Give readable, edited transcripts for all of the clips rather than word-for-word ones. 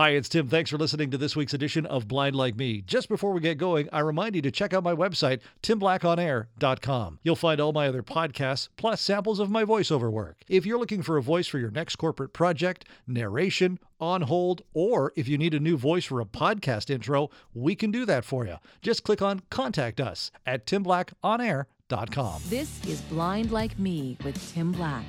Hi, it's Tim. Thanks for listening to this week's edition of Blind Like Me. Just before we get going, I remind you to check out my website, timblack.com. You'll find all my other podcasts, plus samples of my voiceover work. If you're looking for a voice for your next corporate project, narration, on hold, or if you need a new voice for a podcast intro, we can do that for you. Just click on Contact Us at timblack.com. This is Blind Like Me with Tim Black.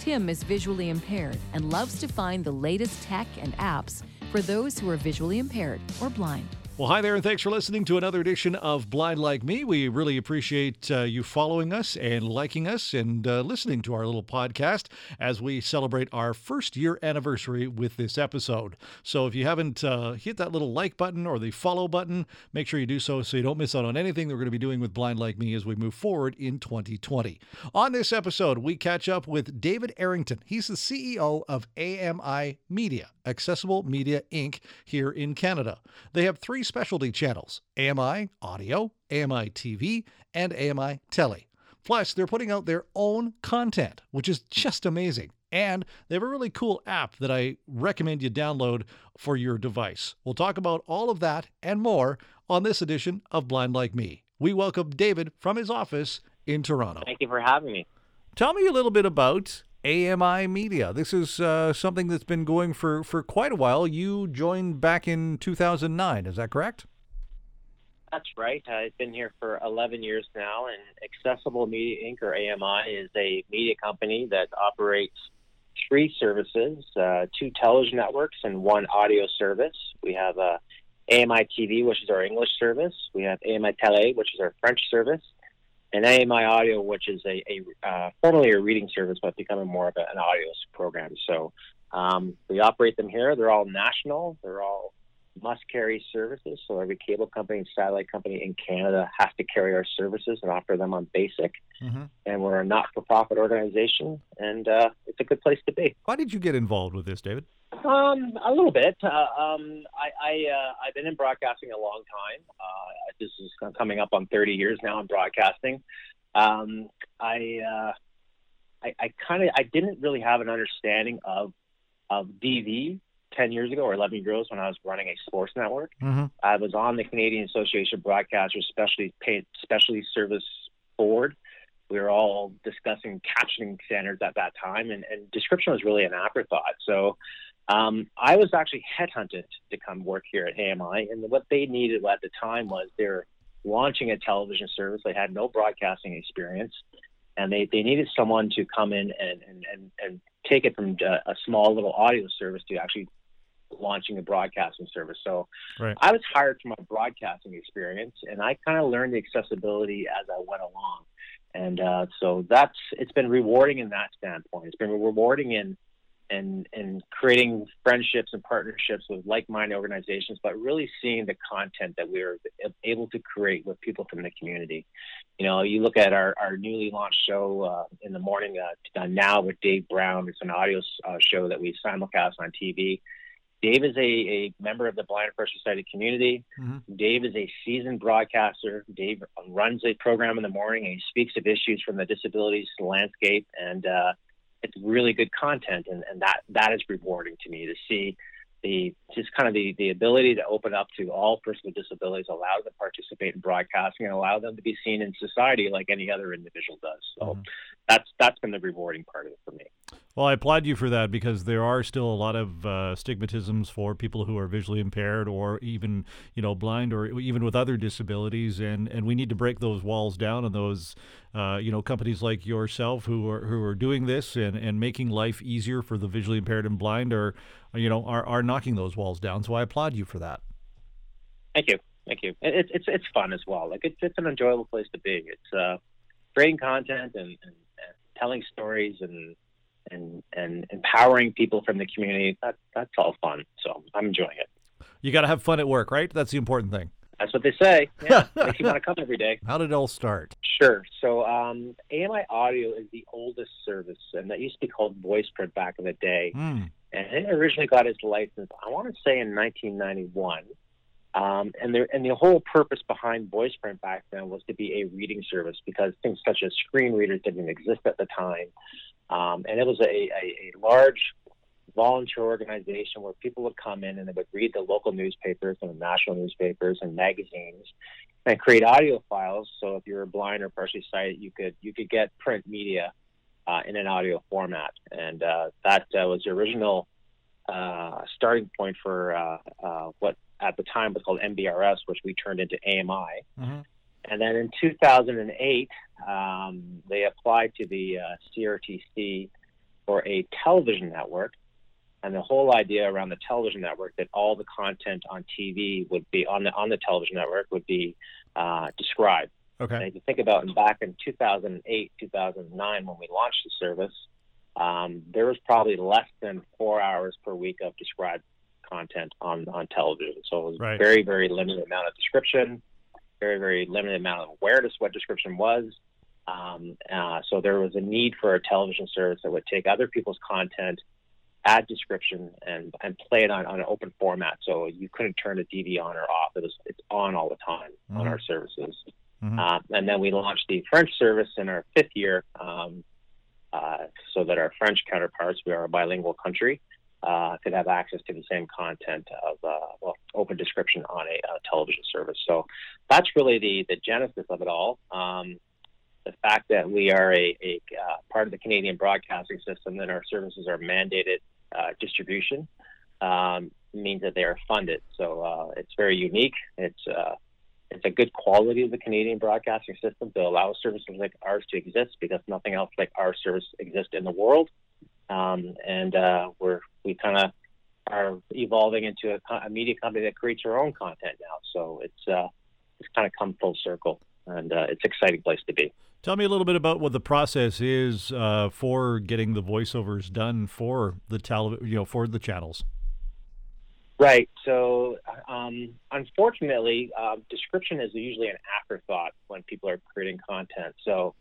Tim is visually impaired and loves to find the latest tech and apps for those who are visually impaired or blind. Well, hi there, and thanks for listening to another edition of Blind Like Me. We really appreciate you following us and liking us and listening to our little podcast as we celebrate our first year anniversary with this episode. So if you haven't hit that little like button or the follow button, make sure you do so you don't miss out on anything that we're going to be doing with Blind Like Me as we move forward in 2020. On this episode, we catch up with David Errington. He's the CEO of AMI Media, Accessible Media Inc. here in Canada. They have three specialty channels: AMI Audio, AMI TV, and AMI Telly. Plus, they're putting out their own content, which is just amazing. And they have a really cool app that I recommend you download for your device. We'll talk about all of that and more on this edition of Blind Like Me. We welcome David from his office in Toronto. Thank you for having me. Tell me a little bit about AMI Media. This is something that's been going for quite a while. You joined back in 2009, is that correct? That's right. I've been here for 11 years now, and Accessible Media Inc., or AMI, is a media company that operates three services, two television networks and one audio service. We have AMI TV, which is our English service. We have AMI Télé, which is our French service. And AMI Audio, which is formerly a reading service, but becoming more of an audio program. So we operate them here. They're all national. They're all must-carry services. So every cable company and satellite company in Canada has to carry our services and offer them on basic. Mm-hmm. And we're a not-for-profit organization, and it's a good place to be. Why did you get involved with this, David? A little bit. I've been in broadcasting a long time. This is coming up on 30 years now in broadcasting. I didn't really have an understanding of DV 10 years ago or 11 years when I was running a sports network. Mm-hmm. I was on the Canadian Association of Broadcasters Specialty Service Board. We were all discussing captioning standards at that time, and description was really an afterthought. So I was actually headhunted to come work here at AMI, and what they needed at the time was they were launching a television service. They had no broadcasting experience, and they needed someone to come in and take it from a small little audio service to actually launching a broadcasting service. So right. I was hired for my broadcasting experience, and I kind of learned the accessibility as I went along. And so it's been rewarding in that standpoint. It's been rewarding in creating friendships and partnerships with like-minded organizations, but really seeing the content that we are able to create with people from the community. You know, you look at our newly launched show in the morning now with Dave Brown. It's an audio show that we simulcast on TV. Dave is a member of the Blind First Society community. Mm-hmm. Dave is a seasoned broadcaster. Dave runs a program in the morning, and he speaks of issues from the disabilities landscape, and it's really good content, and that is rewarding to me to see the ability to open up to all persons with disabilities, allow them to participate in broadcasting, and allow them to be seen in society like any other individual does. So mm-hmm. that's been the rewarding part of it for me. Well, I applaud you for that, because there are still a lot of stigmatisms for people who are visually impaired or even, blind, or even with other disabilities, and we need to break those walls down, and those companies like yourself who are doing this and making life easier for the visually impaired and blind are knocking those walls down. So I applaud you for that. Thank you. It's fun as well. Like it's an enjoyable place to be. It's creating content and telling stories and empowering people from the community. That's all fun. So I'm enjoying it. You got to have fun at work, right? That's the important thing. That's what they say. Yeah, makes you want to come every day. How did it all start? Sure. So AMI Audio is the oldest service, and that used to be called VoicePrint back in the day. Mm. And it originally got its license, I want to say, in 1991. And the whole purpose behind VoicePrint back then was to be a reading service, because things such as screen readers didn't exist at the time. And it was a large volunteer organization where people would come in and they would read the local newspapers and the national newspapers and magazines and create audio files. So if you were blind or partially sighted, you could get print media in an audio format. And that was the original starting point for what at the time was called MBRS, which we turned into AMI. Mm-hmm. And then in 2008, they applied to the CRTC for a television network. And the whole idea around the television network that all the content on TV would be on the television network would be described. Okay. And if you think about it, back in 2008, 2009, when we launched the service, there was probably less than 4 hours per week of described content on television. So it was a very, very limited amount of description, very, very limited amount of awareness what description was. So there was a need for a television service that would take other people's content, add description, and play it on an open format. So you couldn't turn the TV on or off. It's on all the time on our services. Mm-hmm. And then we launched the French service in our fifth year so that our French counterparts, we are a bilingual country, could have access to the same content of open description on a television service. So that's really the genesis of it all. The fact that we are a part of the Canadian broadcasting system and our services are mandated distribution means that they are funded. So it's very unique. It's a good quality of the Canadian broadcasting system to allow services like ours to exist because nothing else like our service exists in the world. We kind of are evolving into a media company that creates our own content now. So it's kind of come full circle. And it's an exciting place to be. Tell me a little bit about what the process is for getting the voiceovers done for the for the channels. Right. So, unfortunately, description is usually an afterthought when people are creating content. So,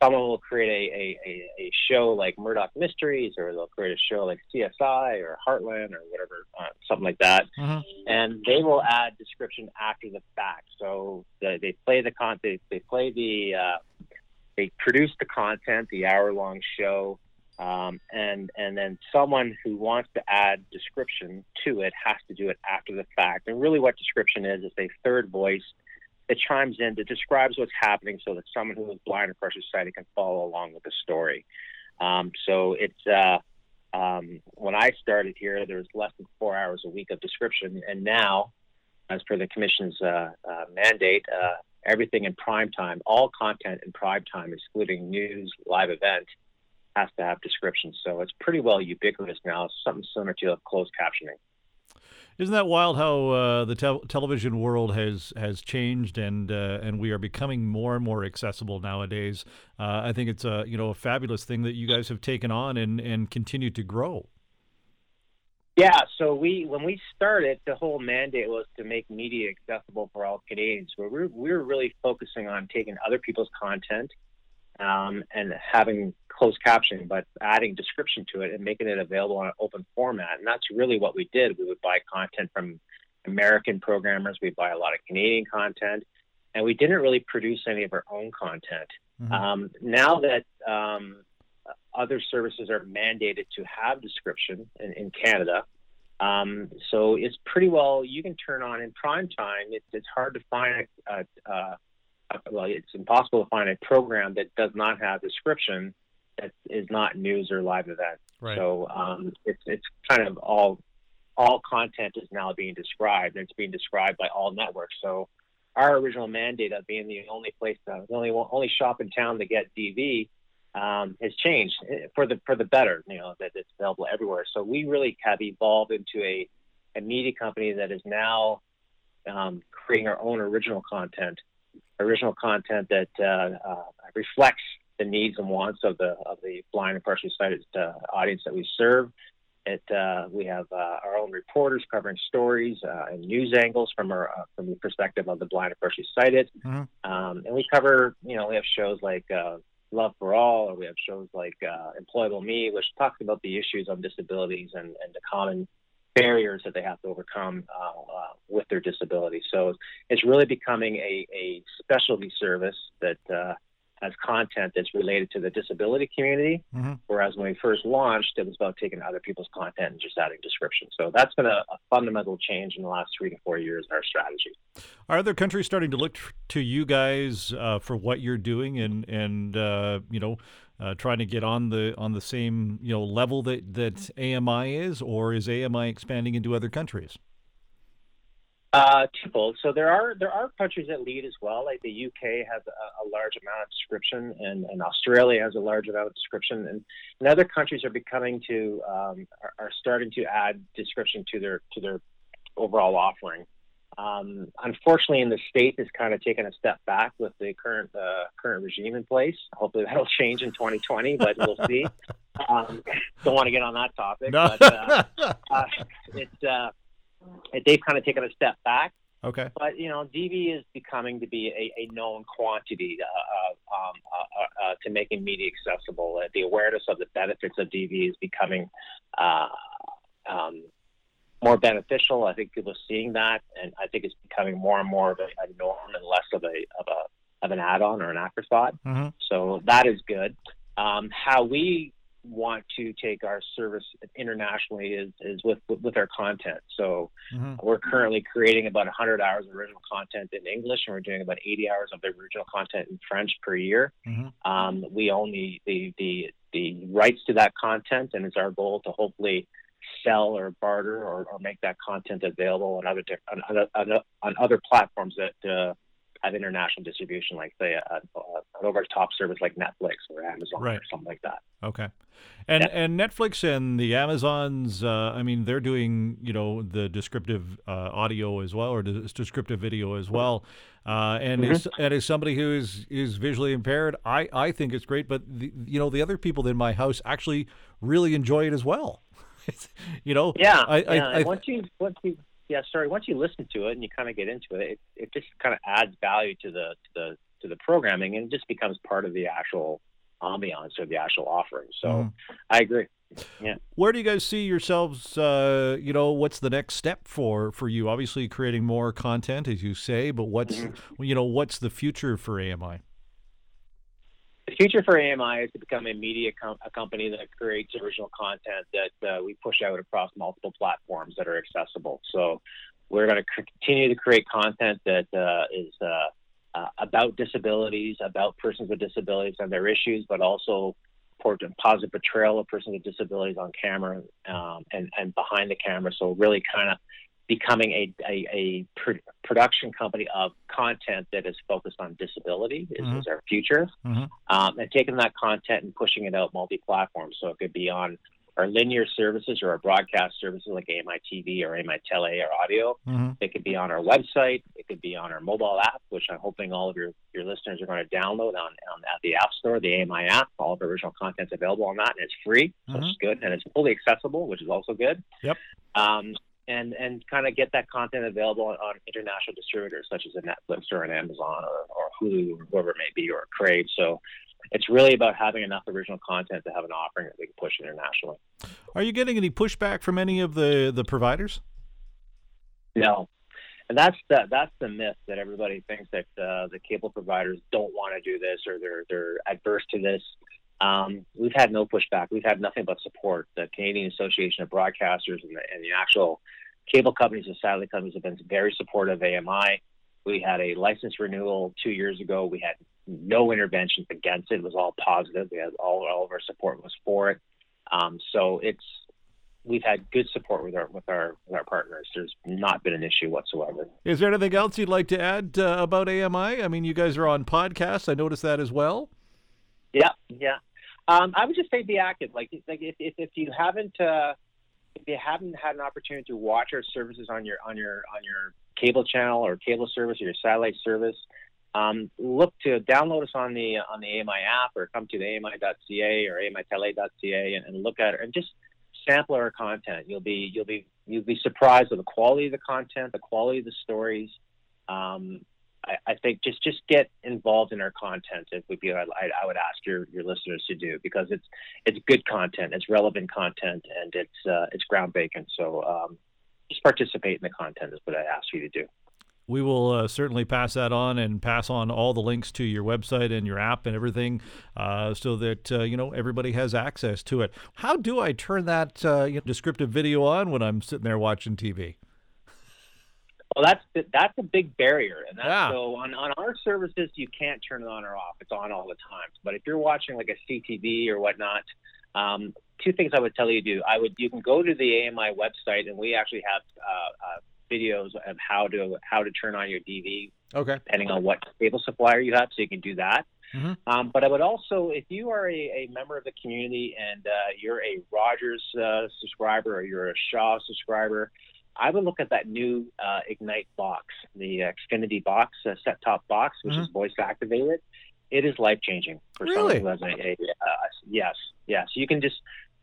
someone will create a show like Murdoch Mysteries, or they'll create a show like CSI or Heartland or whatever, something like that. Uh-huh. And they will add description after the fact. So they play the content, they produce the content, the hour-long show, and then someone who wants to add description to it has to do it after the fact. And really, what description is a third voice. It chimes in, that describes what's happening so that someone who is blind or partially sighted can follow along with the story. So it's when I started here, there was less than 4 hours a week of description. And now, as per the commission's mandate, everything in prime time, all content in prime time, excluding news, live event, has to have description. So it's pretty well ubiquitous now, something similar to closed captioning. Isn't that wild how the television world has changed and we are becoming more and more accessible nowadays? I think it's a fabulous thing that you guys have taken on and continue to grow. Yeah, so when we started, the whole mandate was to make media accessible for all Canadians. But we're really focusing on taking other people's content and having closed captioning, but adding description to it and making it available on an open format. And that's really what we did. We would buy content from American programmers. We buy a lot of Canadian content, and we didn't really produce any of our own content. Mm-hmm. Now that other services are mandated to have description in Canada, so it's pretty well, you can turn on in prime time. It's hard to find it's impossible to find a program that does not have description that is not news or live event. Right. So it's kind of all content is now being described, and it's being described by all networks. So our original mandate of being the only place, the only shop in town to get DV has changed for the better. You know that it's available everywhere. So we really have evolved into a media company that is now creating our own original content that reflects the needs and wants of the blind and partially sighted audience that we serve. We have our own reporters covering stories and news angles from the perspective of the blind and partially sighted. Mm-hmm. And we cover, we have shows like Love for All, or we have shows like Employable Me, which talks about the issues on disabilities and the common barriers that they have to overcome with their disability. So it's really becoming a specialty service that as content that's related to the disability community. Mm-hmm. Whereas when we first launched, it was about taking other people's content and just adding descriptions. So that's been a fundamental change in the last 3 to 4 years in our strategy. Are other countries starting to look to you guys for what you're doing and trying to get on the same level that AMI is, or is AMI expanding into other countries? Twofold. So there are countries that lead as well. Like the UK has a large amount of description, and Australia has a large amount of description, and other countries are starting to add description to their overall offering. Unfortunately, in the States, it's kind of taken a step back with the current regime in place. Hopefully, that'll change in 2020, but we'll see. Don't want to get on that topic, no. They've kind of taken a step back. Okay. But, DV is becoming to be a known quantity to making media accessible. The awareness of the benefits of DV is becoming more beneficial. I think people are seeing that, and I think it's becoming more and more of a norm and less of an add-on or an afterthought. Mm-hmm. So that is good. How we want to take our service internationally is with our content. So mm-hmm. we're currently creating about 100 hours of original content in English, and we're doing about 80 hours of the original content in French per year. Mm-hmm. We own the rights to that content, and it's our goal to hopefully sell or barter or make that content available on other platforms that have international distribution, like say an over-the-top service like Netflix or Amazon, right, or something like that. Okay, and Netflix and the Amazons, they're doing the descriptive audio as well, or descriptive video as well. Mm-hmm. as somebody who is visually impaired, I think it's great. But the other people in my house actually really enjoy it as well. Yeah. Once you listen to it and you kind of get into it, it just kind of adds value to the programming, and it just becomes part of the actual ambiance or the actual offering. So I agree. Yeah. Where do you guys see yourselves? What's the next step for you? Obviously, creating more content, as you say, but what's the future for AMI? The future for AMI is to become a media company that creates original content that we push out across multiple platforms that are accessible. So we're going to continue to create content that is about disabilities, about persons with disabilities and their issues, but also positive portrayal of persons with disabilities on camera and behind the camera. So really kind of becoming a production company of content that is focused on disability is our future. Mm-hmm. And taking that content and pushing it out multi-platform. So it could be on our linear services or our broadcast services like AMI TV or AMI Tele or audio. Mm-hmm. It could be on our website. It could be on our mobile app, which I'm hoping all of your listeners are going to download on at the App Store, the AMI app. All of the original content's available on that, and it's free, so it's good. And it's fully accessible, which is also good. Yep. And kind of get that content available on international distributors such as a Netflix or an Amazon or Hulu or whoever it may be, or Crave. So it's really about having enough original content to have an offering that we can push internationally. Are you getting any pushback from any of the providers? No. And that's the myth that everybody thinks that the cable providers don't want to do this, or they're adverse to this. We've had no pushback. We've had nothing but support. The Canadian Association of Broadcasters and the actual cable companies and satellite companies have been very supportive of AMI. We had a license renewal 2 years ago. We had no interventions against it. It was all positive. We had all of our support was for it. We've had good support with our partners. There's not been an issue whatsoever. Is there anything else you'd like to add about AMI? I mean, you guys are on podcasts. I noticed that as well. Yeah. I would just say be active. Like if you haven't had an opportunity to watch our services on your cable channel or cable service or your satellite service, look to download us on the AMI app, or come to the AMI.ca or AMITele.ca and look at it and just sample our content. You'll be surprised with the quality of the content, the quality of the stories. I think just get involved in our content. It would be I would ask your listeners to do, because it's good content, it's relevant content, and it's groundbreaking. So just participate in the content is what I ask you to do. we will certainly pass that on and pass on all the links to your website and your app and everything so that, you know, everybody has access to it. How do I turn that descriptive video on when I'm sitting there watching TV? Well, that's a big barrier. And that's, so on our services, you can't turn it on or off. It's on all the time. But if you're watching like a CTV or whatnot, two things I would tell you to do. You can go to the AMI website, and we actually have videos of how to turn on your DV, depending on what cable supplier you have, so you can do that. Mm-hmm. But I would also, if you are a member of the community and you're a Rogers subscriber or you're a Shaw subscriber, I would look at that new Ignite box, the Xfinity box, set-top box, which is voice-activated. It is life-changing for someone who has yes. You can just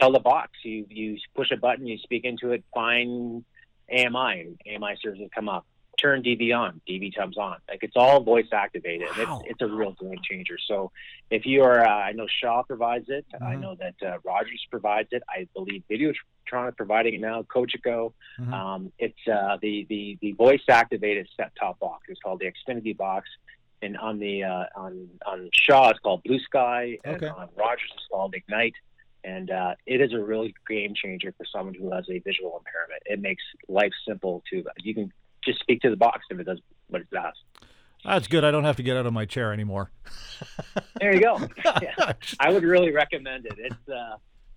tell the box. You push a button, you speak into it, find AMI, AMI services come up. Turn DV on, DV comes on. Like, it's all voice-activated. Wow. It's a real game-changer. So if you are, I know Shaw provides it. Mm-hmm. I know that Rogers provides it. I believe Videotronic providing it now, Cogeco. Mm-hmm. It's the voice-activated set-top box. It's called the Xfinity box. And on the on Shaw, it's called Blue Sky, and on Rogers, it's called Ignite. And it is a real game changer for someone who has a visual impairment. It makes life simple. You can just speak to the box, and it does what it does. That's good. I don't have to get out of my chair anymore. There you go. Yeah. I would really recommend it. It's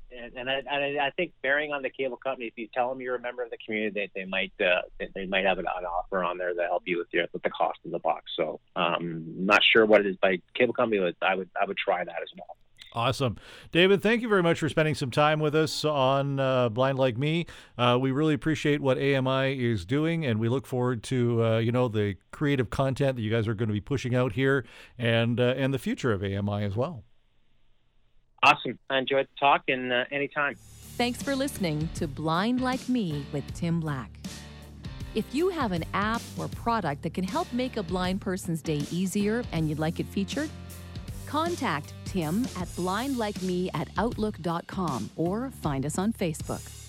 I think bearing on the cable company, if you tell them you're a member of the community, they might have an offer on there to help you with the cost of the box. So not sure what it is by cable company, but I would try that as well. Awesome. David, thank you very much for spending some time with us on Blind Like Me. We really appreciate what AMI is doing, and we look forward to, the creative content that you guys are going to be pushing out here and the future of AMI as well. Awesome. I enjoyed the talk, and anytime. Thanks for listening to Blind Like Me with Tim Black. If you have an app or product that can help make a blind person's day easier and you'd like it featured, contact Tim at blindlikeme@outlook.com or find us on Facebook.